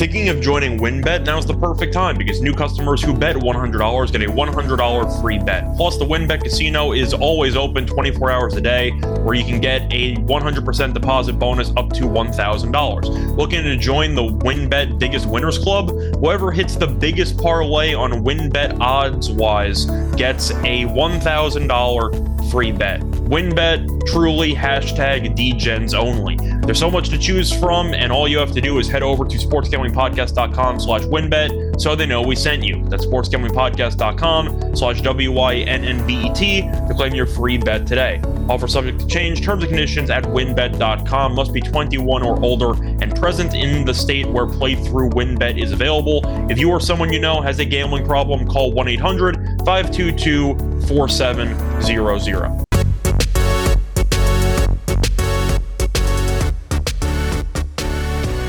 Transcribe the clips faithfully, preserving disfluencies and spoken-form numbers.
Thinking of joining WynnBET? Now's the perfect time because new customers who bet one hundred dollars get a one hundred dollars free bet. Plus, the WynnBET Casino is always open twenty-four hours a day, where you can get a one hundred percent deposit bonus up to one thousand dollars. Looking to join the WynnBET Biggest Winners Club? Whoever hits the biggest parlay on WynnBET odds-wise gets a one thousand dollars free bet. WynnBET, truly, hashtag D gens only. There's so much to choose from, and all you have to do is head over to sportsgamblingpodcast.com slash WynnBET so they know we sent you. That's sportsgamblingpodcast.com slash W-Y-N-N-B-E-T to claim your free bet today. Offer subject to change, terms and conditions at WynnBET dot com. Must be twenty-one or older and present in the state where playthrough WynnBET is available. If you or someone you know has a gambling problem, call one eight hundred five two two four seven zero zero.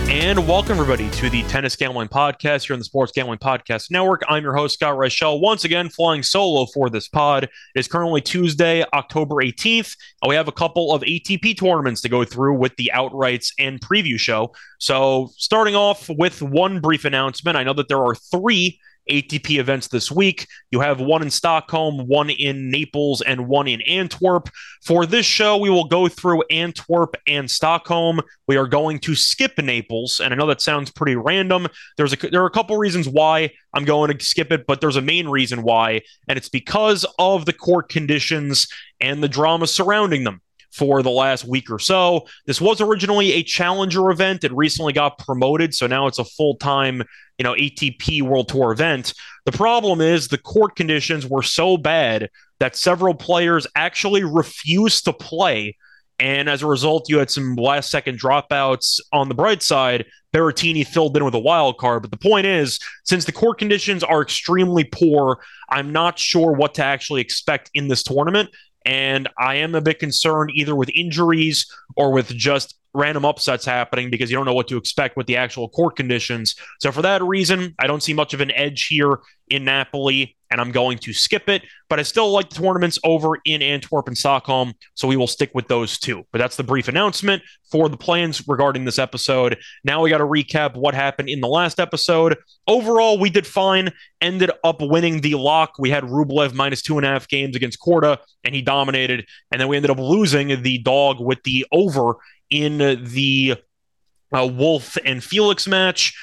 And welcome, everybody, to the Tennis Gambling Podcast here on the Sports Gambling Podcast Network. I'm your host, Scott Reichel, once again flying solo for this pod. It is currently Tuesday, October eighteenth, and we have a couple of A T P tournaments to go through with the outrights and preview show. So starting off with one brief announcement, I know that there are three A T P events this week. You have one in Stockholm, one in Naples, and one in Antwerp. For this show, we will go through Antwerp and Stockholm. We are going to skip Naples, and I know that sounds pretty random. There's a, there are a couple reasons why I'm going to skip it, but there's a main reason why, and it's because of the court conditions and the drama surrounding them. For the last week or so, this was originally a challenger event. It recently got promoted, so now it's a full-time, you know, A T P World Tour event. The problem is the court conditions were so bad that several players actually refused to play, and as a result, you had some last-second dropouts. On the bright side, Berrettini filled in with a wild card, but the point is, since the court conditions are extremely poor, I'm not sure what to actually expect in this tournament. And I am a bit concerned either with injuries or with just random upsets happening because you don't know what to expect with the actual court conditions. So for that reason, I don't see much of an edge here in Napoli, and I'm going to skip it. But I still like the tournaments over in Antwerp and Stockholm, so we will stick with those two. But that's the brief announcement for the plans regarding this episode. Now we got to recap what happened in the last episode. Overall, we did fine, ended up winning the lock. We had Rublev minus two and a half games against Korda, and he dominated. And then we ended up losing the dog with the over in the uh, Wolf and Felix match.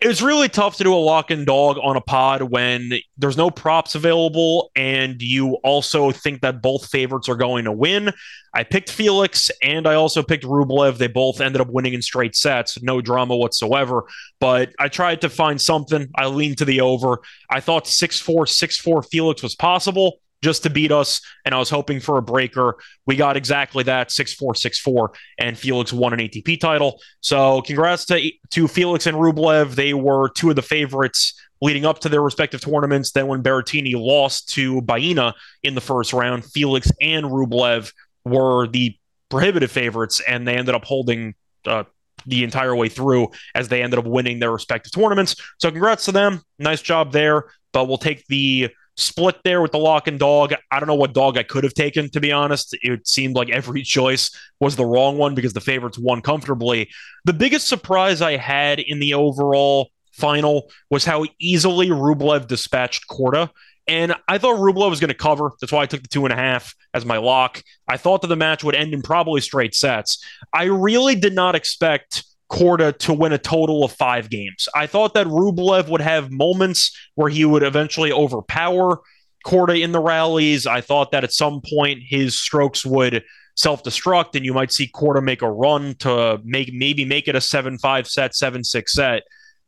It's really tough to do a lock and dog on a pod when there's no props available and you also think that both favorites are going to win. I picked Felix and I also picked Rublev. They both ended up winning in straight sets. No drama whatsoever. But I tried to find something. I leaned to the over. I thought six four, six four Felix was possible just to beat us, and I was hoping for a breaker. We got exactly that, six four, six four, and Felix won an A T P title. So congrats to, to Felix and Rublev. They were two of the favorites leading up to their respective tournaments. Then when Berrettini lost to Baena in the first round, Felix and Rublev were the prohibitive favorites, and they ended up holding uh, the entire way through as they ended up winning their respective tournaments. So congrats to them. Nice job there, but we'll take the split there with the lock and dog. I don't know what dog I could have taken, to be honest. It seemed like every choice was the wrong one because the favorites won comfortably. The biggest surprise I had in the overall final was how easily Rublev dispatched Korda. And I thought Rublev was going to cover. That's why I took the two and a half as my lock. I thought that the match would end in probably straight sets. I really did not expect Korda to win a total of five games. I thought that Rublev would have moments where he would eventually overpower Korda in the rallies. I thought that at some point his strokes would self-destruct and you might see Korda make a run to make maybe make it a seven five set, seven six set.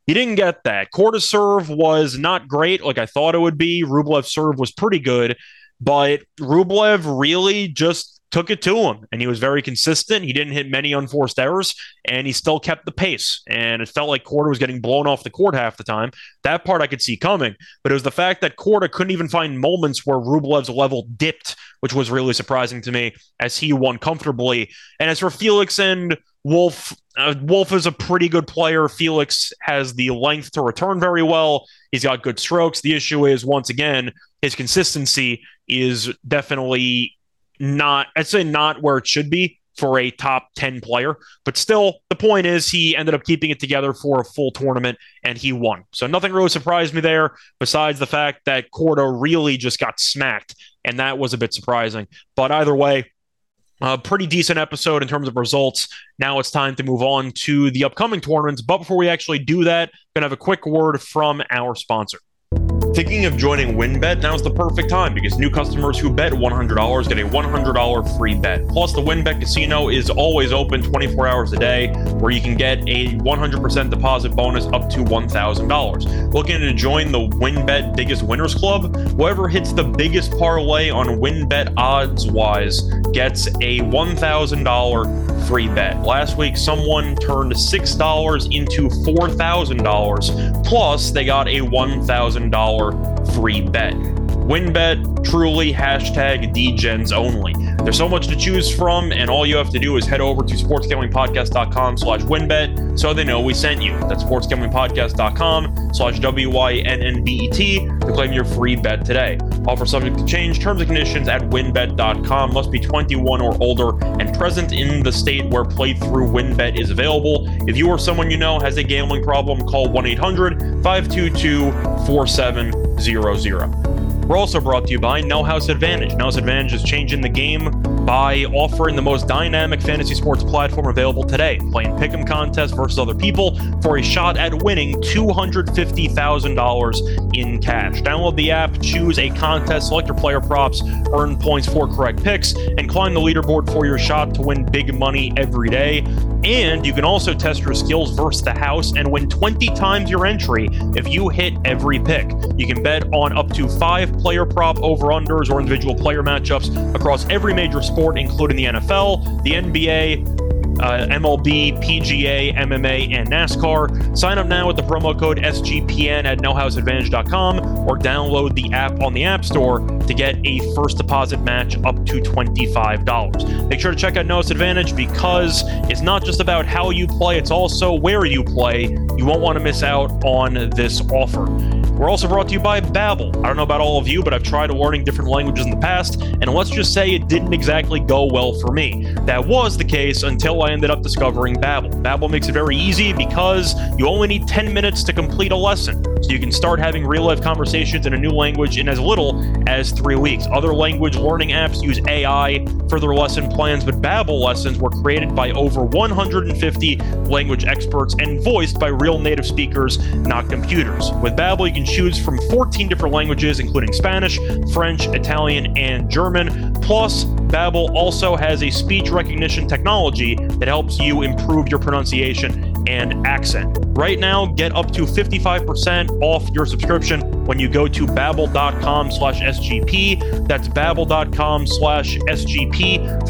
He didn't get that. Korda's serve was not great like I thought it would be. Rublev's serve was pretty good, but Rublev really just took it to him, and he was very consistent. He didn't hit many unforced errors, and he still kept the pace, and it felt like Korda was getting blown off the court half the time. That part I could see coming, but it was the fact that Korda couldn't even find moments where Rublev's level dipped, which was really surprising to me, as he won comfortably. And as for Felix and Wolf, uh, Wolf is a pretty good player. Felix has the length to return very well. He's got good strokes. The issue is, once again, his consistency is definitely not, I'd say not where it should be. for a top ten player. But still, the point is he ended up keeping it together for a full tournament and he won. So nothing really surprised me there besides the fact that Korda really just got smacked. And that was a bit surprising. But either way, a pretty decent episode in terms of results. Now it's time to move on to the upcoming tournaments. But before we actually do that, going to have a quick word from our sponsor. Thinking of joining WynnBET? Now's the perfect time because new customers who bet one hundred dollars get a one hundred dollars free bet. Plus, the WynnBET Casino is always open twenty-four hours a day where you can get a one hundred percent deposit bonus up to one thousand dollars. Looking to join the WynnBET Biggest Winners Club? Whoever hits the biggest parlay on WynnBET odds-wise gets a one thousand dollars free bet. Last week, someone turned six dollars into four thousand dollars. Plus, they got a one thousand dollars free bet. WynnBET truly hashtag D gens only. There's so much to choose from, and all you have to do is head over to sportsgamblingpodcast.com slash WynnBET so they know we sent you. That's sportsgamblingpodcast.com slash W-Y-N-N-B-E-T to claim your free bet today. Offer subject to change, terms and conditions at WynnBET dot com. Must be twenty-one or older and present in the state where playthrough WynnBET is available. If you or someone you know has a gambling problem, call one eight hundred five two two four seven zero zero. We're also brought to you by No House Advantage. No House Advantage is changing the game by offering the most dynamic fantasy sports platform available today. Playing pick'em contests versus other people for a shot at winning two hundred fifty thousand dollars in cash. Download the app, choose a contest, select your player props, earn points for correct picks, and climb the leaderboard for your shot to win big money every day. And you can also test your skills versus the house and win twenty times your entry if you hit every pick. You can bet on up to five player prop over-unders or individual player matchups across every major sport, including the N F L, the N B A, uh, M L B, P G A, M M A, and NASCAR. Sign up now with the promo code S G P N at no house advantage dot com or download the app on the App Store to get a first deposit match up to twenty-five dollars. Make sure to check out No House Advantage because it's not just about how you play, it's also where you play. You won't want to miss out on this offer. We're also brought to you by Babbel. I don't know about all of you, but I've tried learning different languages in the past, and let's just say it didn't exactly go well for me. That was the case until I ended up discovering Babbel. Babbel makes it very easy because you only need ten minutes to complete a lesson, so you can start having real-life conversations in a new language in as little as three weeks. Other language learning apps use A I for their lesson plans, but Babbel lessons were created by over one hundred fifty language experts and voiced by real native speakers, not computers. With Babbel, you can choose from fourteen different languages, including Spanish, French, Italian, and German. Plus, Babbel also has a speech recognition technology that helps you improve your pronunciation and accent. Right now, get up to fifty-five percent off your subscription when you go to babbel.com slash SGP. That's babbel.com slash SGP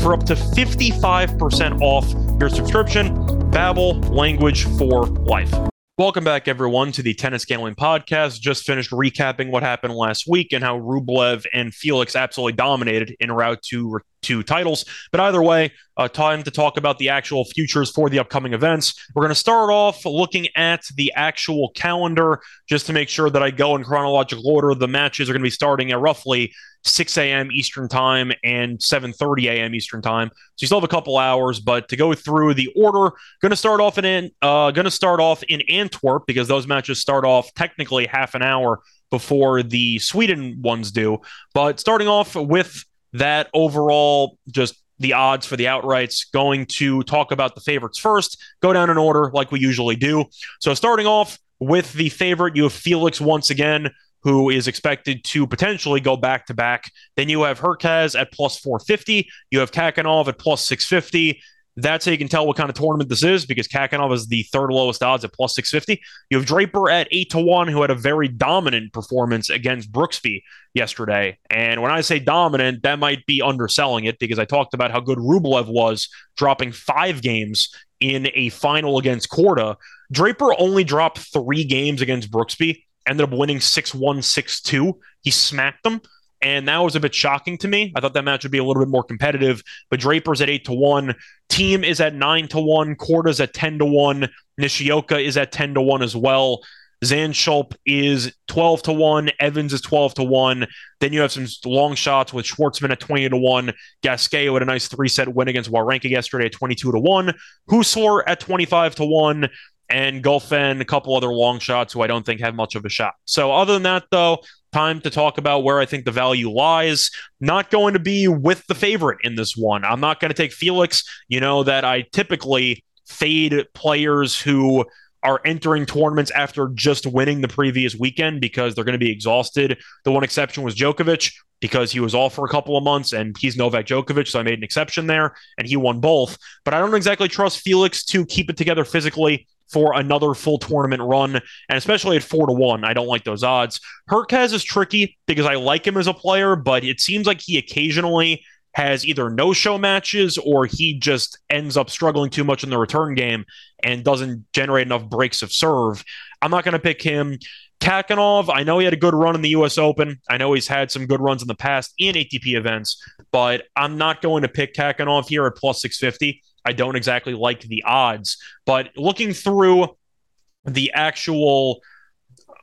for up to fifty-five percent off your subscription. Babbel, language for life. Welcome back, everyone, to the Tennis Gambling Podcast. Just finished recapping what happened last week and how Rublev and Felix absolutely dominated en route to two titles. But either way, uh, time to talk about the actual futures for the upcoming events. We're going to start off looking at the actual calendar just to make sure that I go in chronological order. The matches are going to be starting at roughly six a.m. Eastern Time and seven thirty a.m. Eastern Time. So you still have a couple hours, but to go through the order, going to start off in uh, going to start off in Antwerp because those matches start off technically half an hour before the Sweden ones do. But starting off with that overall, just the odds for the outrights, going to talk about the favorites first, go down in order like we usually do. So starting off with the favorite, you have Felix once again, who is expected to potentially go back-to-back. Then you have Hurkacz at plus four fifty. You have Khachanov at plus six fifty. That's how you can tell what kind of tournament this is because Khachanov is the third lowest odds at plus six fifty. You have Draper at eight to one, who had a very dominant performance against Brooksby yesterday. And when I say dominant, that might be underselling it because I talked about how good Rublev was, dropping five games in a final against Korda. Draper only dropped three games against Brooksby. Ended up winning six one, six two. He smacked them, and that was a bit shocking to me. I thought that match would be a little bit more competitive, but Draper's at eight to one. Thiem is at nine to one. Korda's at ten to one. Nishioka is at ten to one as well. Zandschulp is twelve to one. Evans is twelve to one. Then you have some long shots with Schwartzman at twenty to one. Gasquet with a nice three-set win against Wawrinka yesterday at twenty-two to one. Hüsler at twenty-five to one. And Goffin and a couple other long shots who I don't think have much of a shot. So other than that, though, time to talk about where I think the value lies. Not going to be with the favorite in this one. I'm not going to take Felix. You know that I typically fade players who are entering tournaments after just winning the previous weekend because they're going to be exhausted. The one exception was Djokovic because he was off for a couple of months and he's Novak Djokovic, so I made an exception there, and he won both. But I don't exactly trust Felix to keep it together physically for another full tournament run, and especially at four to one, I don't like those odds. Hurkacz is tricky because I like him as a player, but it seems like he occasionally has either no-show matches or he just ends up struggling too much in the return game and doesn't generate enough breaks of serve. I'm not going to pick him. Khachanov, I know he had a good run in the U S Open. I know he's had some good runs in the past in A T P events, but I'm not going to pick Khachanov here at plus six fifty. I don't exactly like the odds, but looking through the actual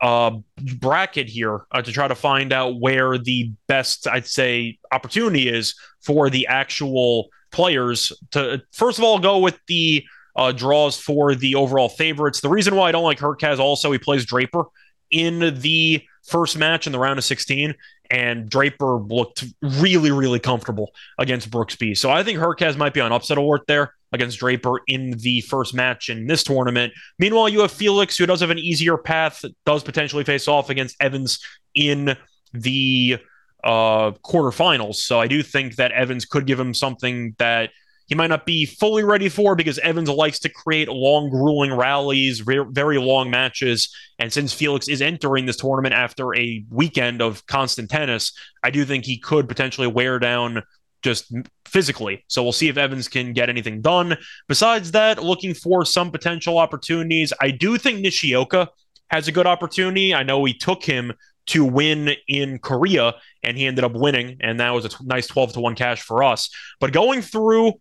uh, bracket here uh, to try to find out where the best, I'd say, opportunity is for the actual players to, first of all, go with the uh, draws for the overall favorites. The reason why I don't like Hurkacz also, he plays Draper in the first match in the round of sixteen. And Draper looked really, really comfortable against Brooksby. So I think Hurkacz might be on upset alert there against Draper in the first match in this tournament. Meanwhile, you have Felix, who does have an easier path, does potentially face off against Evans in the uh, quarterfinals. So I do think that Evans could give him something that he might not be fully ready for because Evans likes to create long, grueling rallies, very long matches. And since Felix is entering this tournament after a weekend of constant tennis, I do think he could potentially wear down just physically. So we'll see if Evans can get anything done. Besides that, looking for some potential opportunities, I do think Nishioka has a good opportunity. I know we took him to win in Korea, and he ended up winning, and that was a t- nice twelve to one cash for us. But going through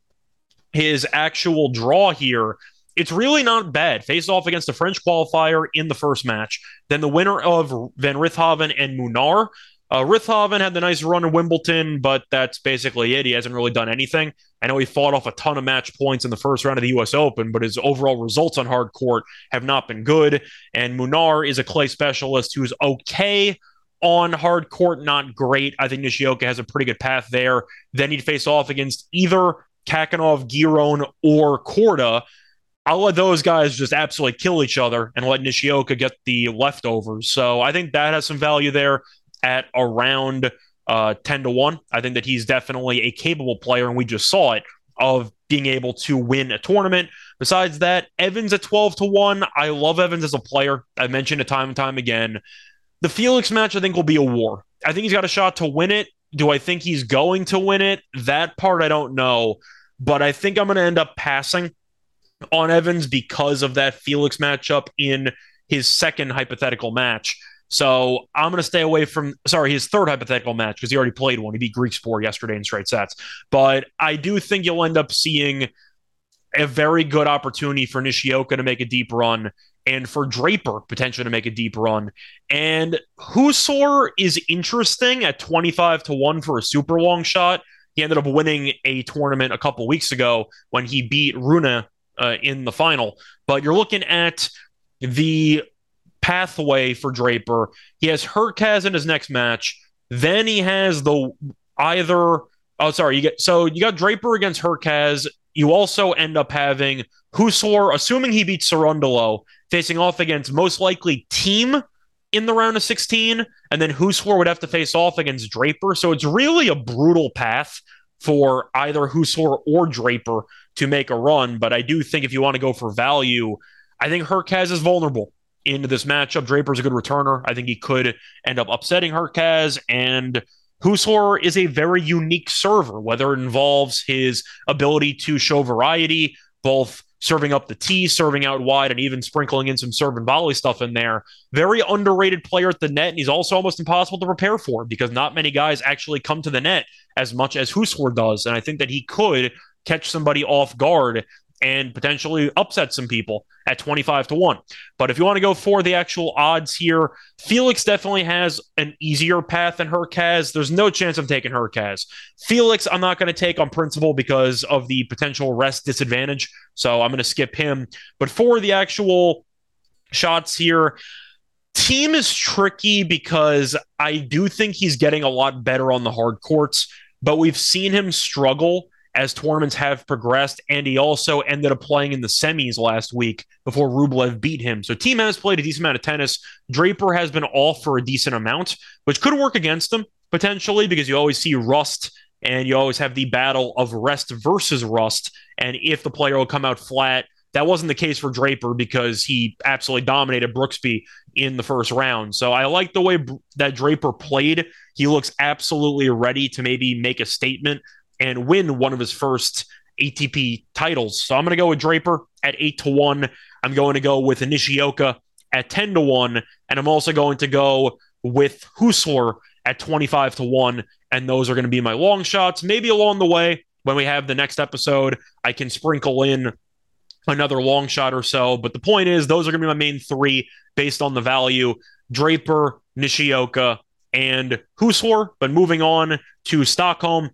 his actual draw here, it's really not bad. Faced off against the French qualifier in the first match. Then the winner of Van Rijshoven and Munar. Uh, Rijshoven had the nice run in Wimbledon, but that's basically it. He hasn't really done anything. I know he fought off a ton of match points in the first round of the U S Open, but his overall results on hard court have not been good. And Munar is a clay specialist who's okay on hard court, not great. I think Nishioka has a pretty good path there. Then he'd face off against either Khachanov, Giron, or Korda. I'll let those guys just absolutely kill each other and let Nishioka get the leftovers. So I think that has some value there at around uh, ten to one. I think that he's definitely a capable player, and we just saw it, of being able to win a tournament. Besides that, Evans at twelve to one. I love Evans as a player. I mentioned it time and time again. The Felix match, I think, will be a war. I think he's got a shot to win it. Do I think he's going to win it? That part I don't know, but I think I'm going to end up passing on Evans because of that Felix matchup in his second hypothetical match. So I'm going to stay away from, sorry, his third hypothetical match because he already played one. He beat Griekspoor yesterday in straight sets. But I do think you'll end up seeing a very good opportunity for Nishioka to make a deep run and for Draper potentially to make a deep run. And Hüsler is interesting at twenty-five to one for a super long shot. He ended up winning a tournament a couple weeks ago when he beat Rune uh, in the final. But you're looking at the pathway for Draper. He has Hurkacz in his next match. Then he has the either... Oh, sorry. You get So you got Draper against Hurkacz. You also end up having Hüsler, assuming he beats Cerundolo, facing off against most likely Thiem in the round of sixteen, and then Hüsler would have to face off against Draper. So it's really a brutal path for either Hüsler or Draper to make a run, but I do think if you want to go for value, I think Hurkacz is vulnerable into this matchup. Draper's a good returner. I think he could end up upsetting Hurkacz, and Hüsler is a very unique server, whether it involves his ability to show variety, both serving up the tee, serving out wide, and even sprinkling in some serve and volley stuff in there. Very underrated player at the net, and he's also almost impossible to prepare for because not many guys actually come to the net as much as Hüsler does, and I think that he could catch somebody off guard and potentially upset some people at twenty-five to one. But if you want to go for the actual odds here, Felix definitely has an easier path than Hurkacz. There's no chance I'm taking Hurkacz. Felix, I'm not going to take on principle because of the potential rest disadvantage, so I'm going to skip him. But for the actual shots here, Thiem is tricky because I do think he's getting a lot better on the hard courts, but we've seen him struggle as tournaments have progressed, and he also ended up playing in the semis last week before Rublev beat him. So Thiem has played a decent amount of tennis. Draper has been off for a decent amount, which could work against him, potentially, because you always see rust, and you always have the battle of rest versus rust, and if the player will come out flat. That wasn't the case for Draper because he absolutely dominated Brooksby in the first round. So I like the way Br- that Draper played. He looks absolutely ready to maybe make a statement and win one of his first A T P titles. So I'm going to go with Draper at eight to one. I'm going to go with Nishioka at ten to one. And I'm also going to go with Hüsler at twenty-five to one. And those are going to be my long shots. Maybe along the way, when we have the next episode, I can sprinkle in another long shot or so. But the point is, those are going to be my main three based on the value. Draper, Nishioka, and Hüsler. But moving on to Stockholm,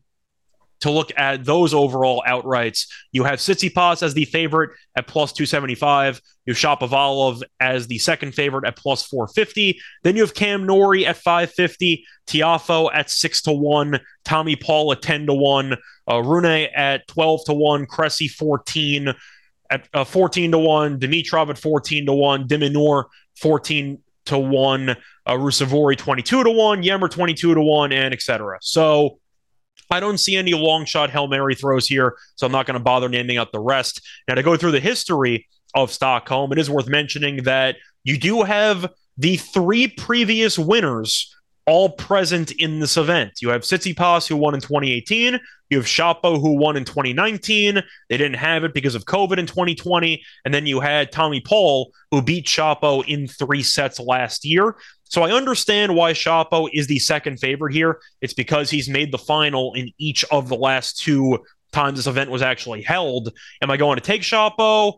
to look at those overall outrights, you have Tsitsipas as the favorite at plus two seventy-five. You have Shapovalov as the second favorite at plus four fifty. Then you have Cam Norrie at five fifty. Tiafoe at six to one. Tommy Paul at ten to one. Uh, Rune at twelve to one. Cressy fourteen. At uh, fourteen to one, Dimitrov at fourteen to one, Diminor fourteen to one, uh, Rusevori twenty-two to one, Ymer twenty-two to one, and et cetera. So I don't see any long shot Hail Mary throws here, so I'm not going to bother naming up the rest. Now, to go through the history of Stockholm, it is worth mentioning that you do have the three previous winners all present in this event. You have Tsitsipas, who won in twenty eighteen. You have Shapo, who won in twenty nineteen. They didn't have it because of COVID in twenty twenty. And then you had Tommy Paul, who beat Shapo in three sets last year. So I understand why Shapo is the second favorite here. It's because he's made the final in each of the last two times this event was actually held. Am I going to take Shapo?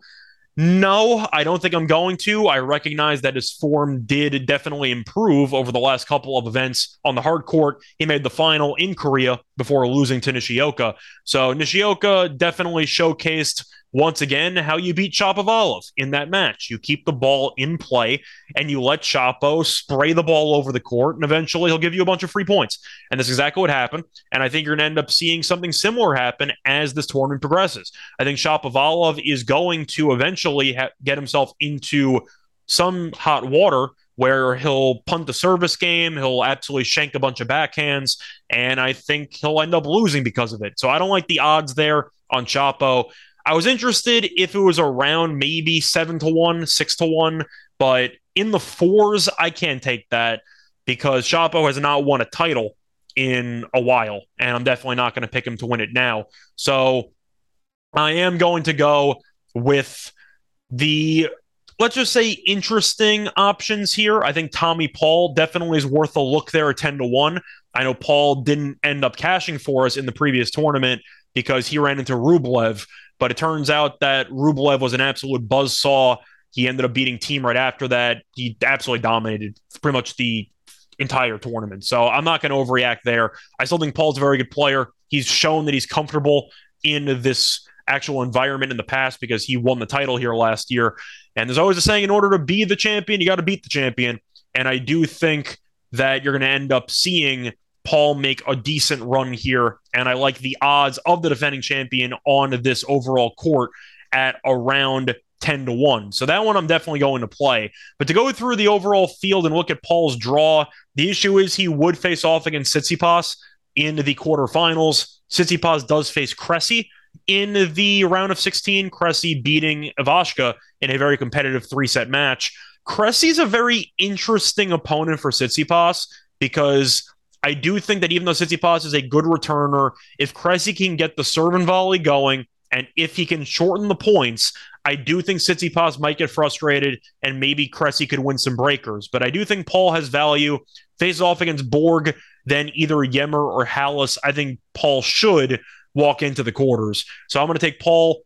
No, I don't think I'm going to. I recognize that his form did definitely improve over the last couple of events on the hard court. He made the final in Korea before losing to Nishioka. So Nishioka definitely showcased once again how you beat Shapovalov in that match. You keep the ball in play and you let Shapo spray the ball over the court, and eventually he'll give you a bunch of free points. And that's exactly what happened. And I think you're going to end up seeing something similar happen as this tournament progresses. I think Shapovalov is going to eventually ha- get himself into some hot water where he'll punt the service game, he'll absolutely shank a bunch of backhands, and I think he'll end up losing because of it. So I don't like the odds there on Shapo. I was interested if it was around maybe seven to one, six to one, but in the fours, I can't take that because Shapo has not won a title in a while, and I'm definitely not going to pick him to win it now. So I am going to go with the, let's just say, interesting options here. I think Tommy Paul definitely is worth a look there at ten to one. I know Paul didn't end up cashing for us in the previous tournament because he ran into Rublev, but it turns out that Rublev was an absolute buzzsaw. He ended up beating Thiem right after that. He absolutely dominated pretty much the entire tournament. So I'm not going to overreact there. I still think Paul's a very good player. He's shown that he's comfortable in this actual environment in the past because he won the title here last year. And there's always a saying, in order to be the champion, you got to beat the champion. And I do think that you're going to end up seeing Paul make a decent run here, and I like the odds of the defending champion on this overall court at around ten to one. So that one I'm definitely going to play. But to go through the overall field and look at Paul's draw, the issue is he would face off against Tsitsipas in the quarterfinals. Tsitsipas does face Cressy in the round of sixteen, Cressy beating Ivashka in a very competitive three-set match. Cressy's a very interesting opponent for Tsitsipas because I do think that even though Tsitsipas is a good returner, if Cressy can get the serve and volley going, and if he can shorten the points, I do think Tsitsipas might get frustrated, and maybe Cressy could win some breakers. But I do think Paul has value. Faces off against Borg, then either Ymer or Hallis. I think Paul should walk into the quarters. So I'm going to take Paul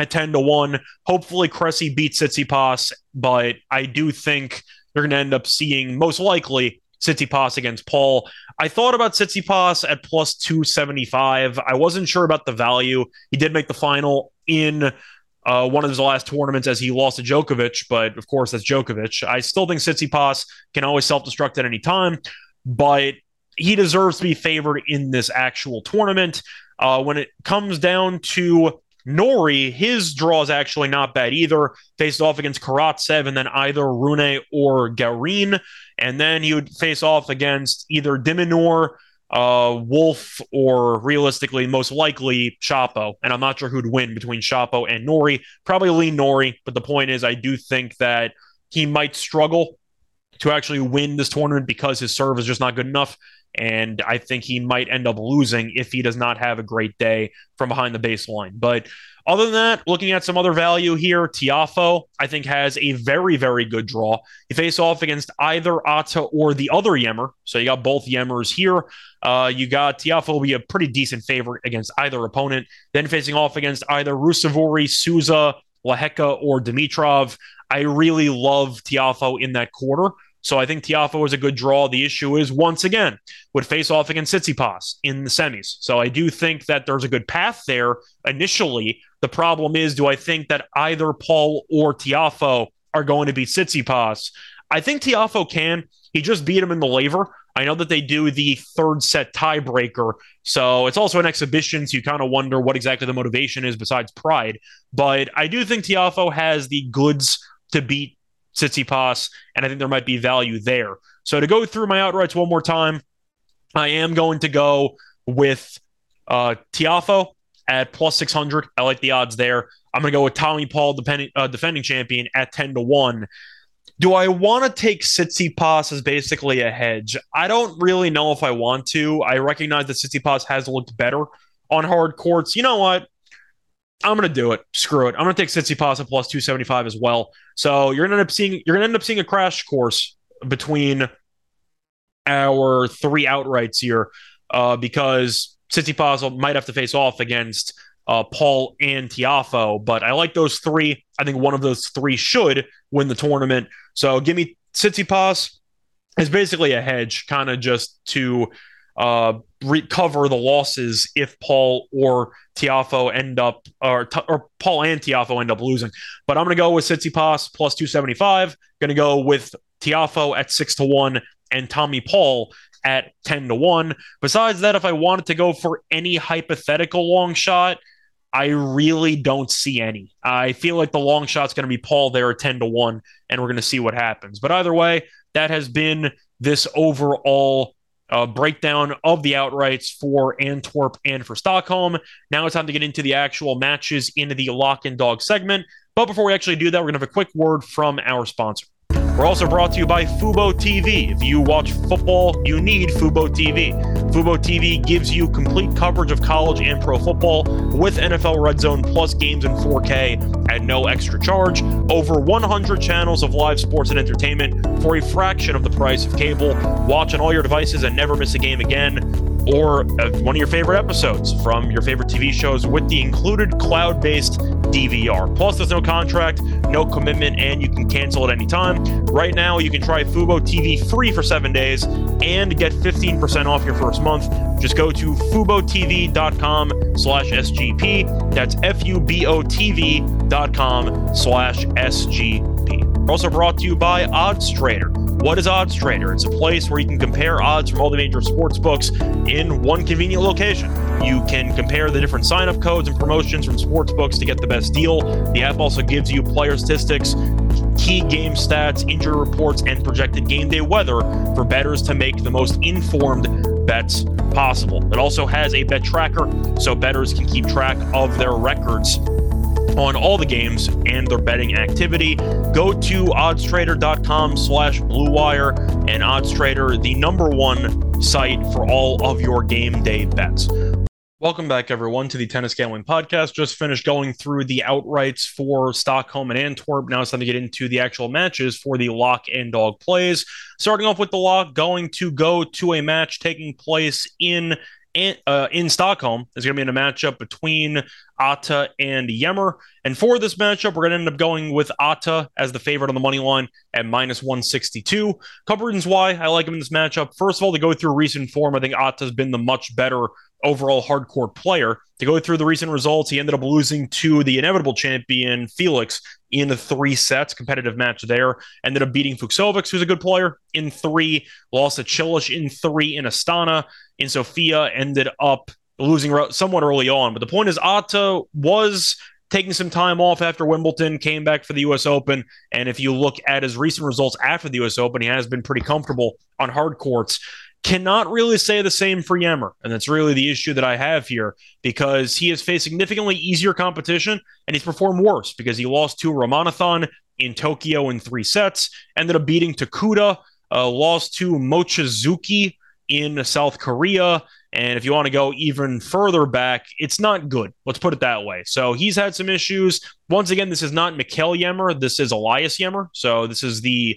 at ten to one. Hopefully Cressy beats Tsitsipas, but I do think they're going to end up seeing, most likely, Tsitsipas against Paul. I thought about Tsitsipas at plus two seventy-five. I wasn't sure about the value. He did make the final in uh, one of his last tournaments as he lost to Djokovic, but of course that's Djokovic. I still think Tsitsipas can always self-destruct at any time, but he deserves to be favored in this actual tournament. Uh, when it comes down to Norrie, his draw is actually not bad either. Faced off against Karatsev and then either Rune or Giron. And then he would face off against either Diminor, uh, Wolf, or realistically, most likely, Shapo. And I'm not sure who'd win between Shapo and Norrie. Probably lean Norrie, but the point is I do think that he might struggle to actually win this tournament because his serve is just not good enough. And I think he might end up losing if he does not have a great day from behind the baseline. But other than that, looking at some other value here, Tiafoe, I think, has a very, very good draw. You face off against either Atta or the other Ymer. So you got both Yemers here. Uh, you got Tiafoe will be a pretty decent favorite against either opponent. Then facing off against either Rusevori, Souza, Lehecka, or Dimitrov. I really love Tiafoe in that quarter. So I think Tiafoe is a good draw. The issue is, once again, would face off against Tsitsipas in the semis. So I do think that there's a good path there initially. The problem is, do I think that either Paul or Tiafoe are going to beat Tsitsipas? I think Tiafoe can. He just beat him in the laver. I know that they do the third set tiebreaker. So it's also an exhibition, so you kind of wonder what exactly the motivation is besides pride. But I do think Tiafoe has the goods to beat Tsitsipas, and I think there might be value there. So to go through my outrights one more time, I am going to go with uh, Tiafoe at plus six hundred. I like the odds there. I'm going to go with Tommy Paul, depending, uh, defending champion, at ten to one. Do I want to take Tsitsipas as basically a hedge? I don't really know if I want to. I recognize that Tsitsipas has looked better on hard courts. You know what? I'm going to do it. Screw it. I'm going to take Tsitsipas at plus two seventy-five as well. So you're going to end up seeing you're going to end up seeing a crash course between our three outrights here uh, because Tsitsipas might have to face off against uh, Paul and Tiafoe. But I like those three. I think one of those three should win the tournament. So give me Tsitsipas as basically a hedge, kind of just to Uh, recover the losses if Paul or Tiafoe end up, or, or Paul and Tiafoe end up losing. But I'm going to go with Tsitsipas plus two seventy-five. Going to go with Tiafoe at six to one and Tommy Paul at ten to one. Besides that, if I wanted to go for any hypothetical long shot, I really don't see any. I feel like the long shot's going to be Paul there at ten to one, and we're going to see what happens. But either way, that has been this overall Uh, breakdown of the outrights for Antwerp and for Stockholm. Now it's time to get into the actual matches into the Lock and Dog segment. But before we actually do that, we're going to have a quick word from our sponsor. We're also brought to you by FuboTV. If you watch football, you need FuboTV. FuboTV gives you complete coverage of college and pro football with N F L Red Zone plus games in four K at no extra charge. Over one hundred channels of live sports and entertainment for a fraction of the price of cable. Watch on all your devices and never miss a game again, or one of your favorite episodes from your favorite T V shows with the included cloud-based D V R. Plus, there's no contract, no commitment, and you can cancel at any time. Right now, you can try FuboTV free for seven days and get fifteen percent off your first month. Just go to FuboTV.com slash SGP. That's F-U-B-O-T-V.com slash SGP. We're also brought to you by Odds Trader. What is Odds Trader? It's a place where you can compare odds from all the major sports books in one convenient location. You can compare the different sign-up codes and promotions from sports books to get the best deal. The app also gives you player statistics, key game stats, injury reports, and projected game day weather for bettors to make the most informed bets possible. It also has a bet tracker, so bettors can keep track of their records on all the games and their betting activity. Go to oddstrader.com slash bluewire and OddsTrader, the number one site for all of your game day bets. Welcome back, everyone, to the Tennis Gambling Podcast. Just finished going through the outrights for Stockholm and Antwerp. Now it's time to get into the actual matches for the Lock and Dog plays. Starting off with the Lock, going to go to a match taking place in in, uh, in Stockholm is going to be in a matchup between Atta and Ymer. And for this matchup, we're going to end up going with Atta as the favorite on the money line at minus one sixty-two. Couple reasons why I like him in this matchup. First of all, to go through recent form, I think Atta's been the much better overall hardcore player. To go through the recent results, he ended up losing to the inevitable champion, Felix, in the three sets, competitive match there. Ended up beating Fuksovics, who's a good player, in three. Lost to Cilic in three in Astana. In Sofia, ended up losing somewhat early on. But the point is, Atta was taking some time off after Wimbledon, came back for the U S Open, and if you look at his recent results after the U S Open, he has been pretty comfortable on hard courts. Cannot really say the same for Ymer, and that's really the issue that I have here, because he has faced significantly easier competition, and he's performed worse, because he lost to Ramanathan in Tokyo in three sets, ended up beating Takuta, uh, lost to Mochizuki in South Korea, and if you want to go even further back, it's not good. Let's put it that way. So he's had some issues. Once again, this is not Mikael Ymer. This is Elias Ymer. So this is the,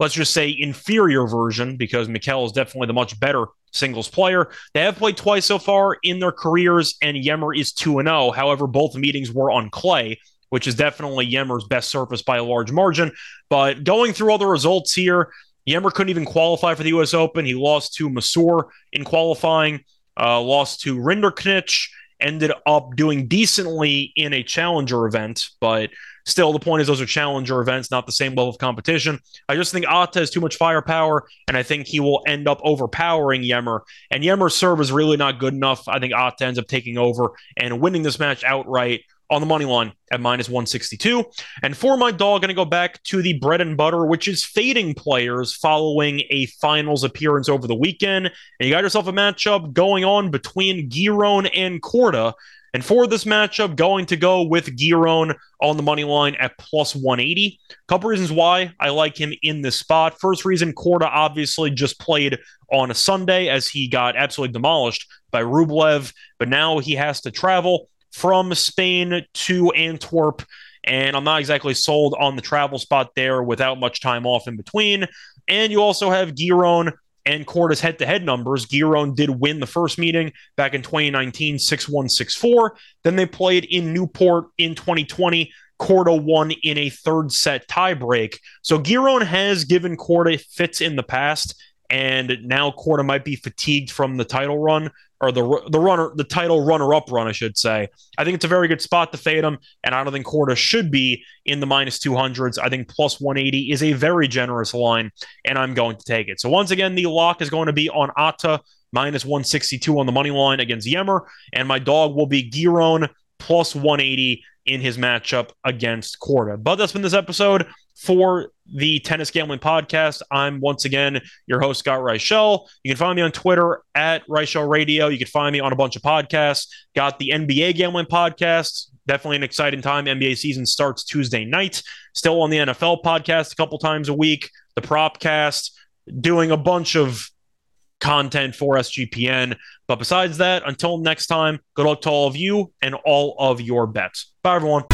let's just say, inferior version, because Mikael is definitely the much better singles player. They have played twice so far in their careers, and Ymer is two and oh. However, both meetings were on clay, which is definitely Yemer's best surface by a large margin. But going through all the results here, Ymer couldn't even qualify for the U S Open. He lost to Masur in qualifying, uh, lost to Rinderknecht, ended up doing decently in a challenger event. But still, the point is those are challenger events, not the same level of competition. I just think Atta has too much firepower, and I think he will end up overpowering Ymer. And Yemer's serve is really not good enough. I think Atta ends up taking over and winning this match outright on the money line at minus one sixty-two. And for my dog, going to go back to the bread and butter, which is fading players following a finals appearance over the weekend. And you got yourself a matchup going on between Giron and Korda. And for this matchup, going to go with Giron on the money line at plus one eighty. A couple reasons why I like him in this spot. First reason, Korda obviously just played on a Sunday as he got absolutely demolished by Rublev, but now he has to travel from Spain to Antwerp, and I'm not exactly sold on the travel spot there without much time off in between. And you also have Giron and Korda's head-to-head numbers. Giron did win the first meeting back in twenty nineteen, six one, six four. Then they played in Newport in twenty twenty. Korda won in a third-set tiebreak. So Giron has given Korda fits in the past, and now Korda might be fatigued from the title run, or the the runner, the title runner-up run, I should say. I think it's a very good spot to fade him, and I don't think Korda should be in the minus two hundreds. I think plus one eighty is a very generous line, and I'm going to take it. So once again, the lock is going to be on Atta, minus one sixty-two on the money line against Ymer, and my dog will be Giron, plus one eighty in his matchup against Korda. But that's been this episode for the Tennis Gambling Podcast. I'm once again your host, Scott Reichel. You can find me on Twitter at Reichel Radio. You can find me on a bunch of podcasts. Got the N B A Gambling Podcast. Definitely an exciting time. N B A season starts Tuesday night. Still on the N F L podcast a couple times a week. The Propcast. Doing a bunch of content for S G P N. But besides that, until next time, good luck to all of you and all of your bets. Bye, everyone.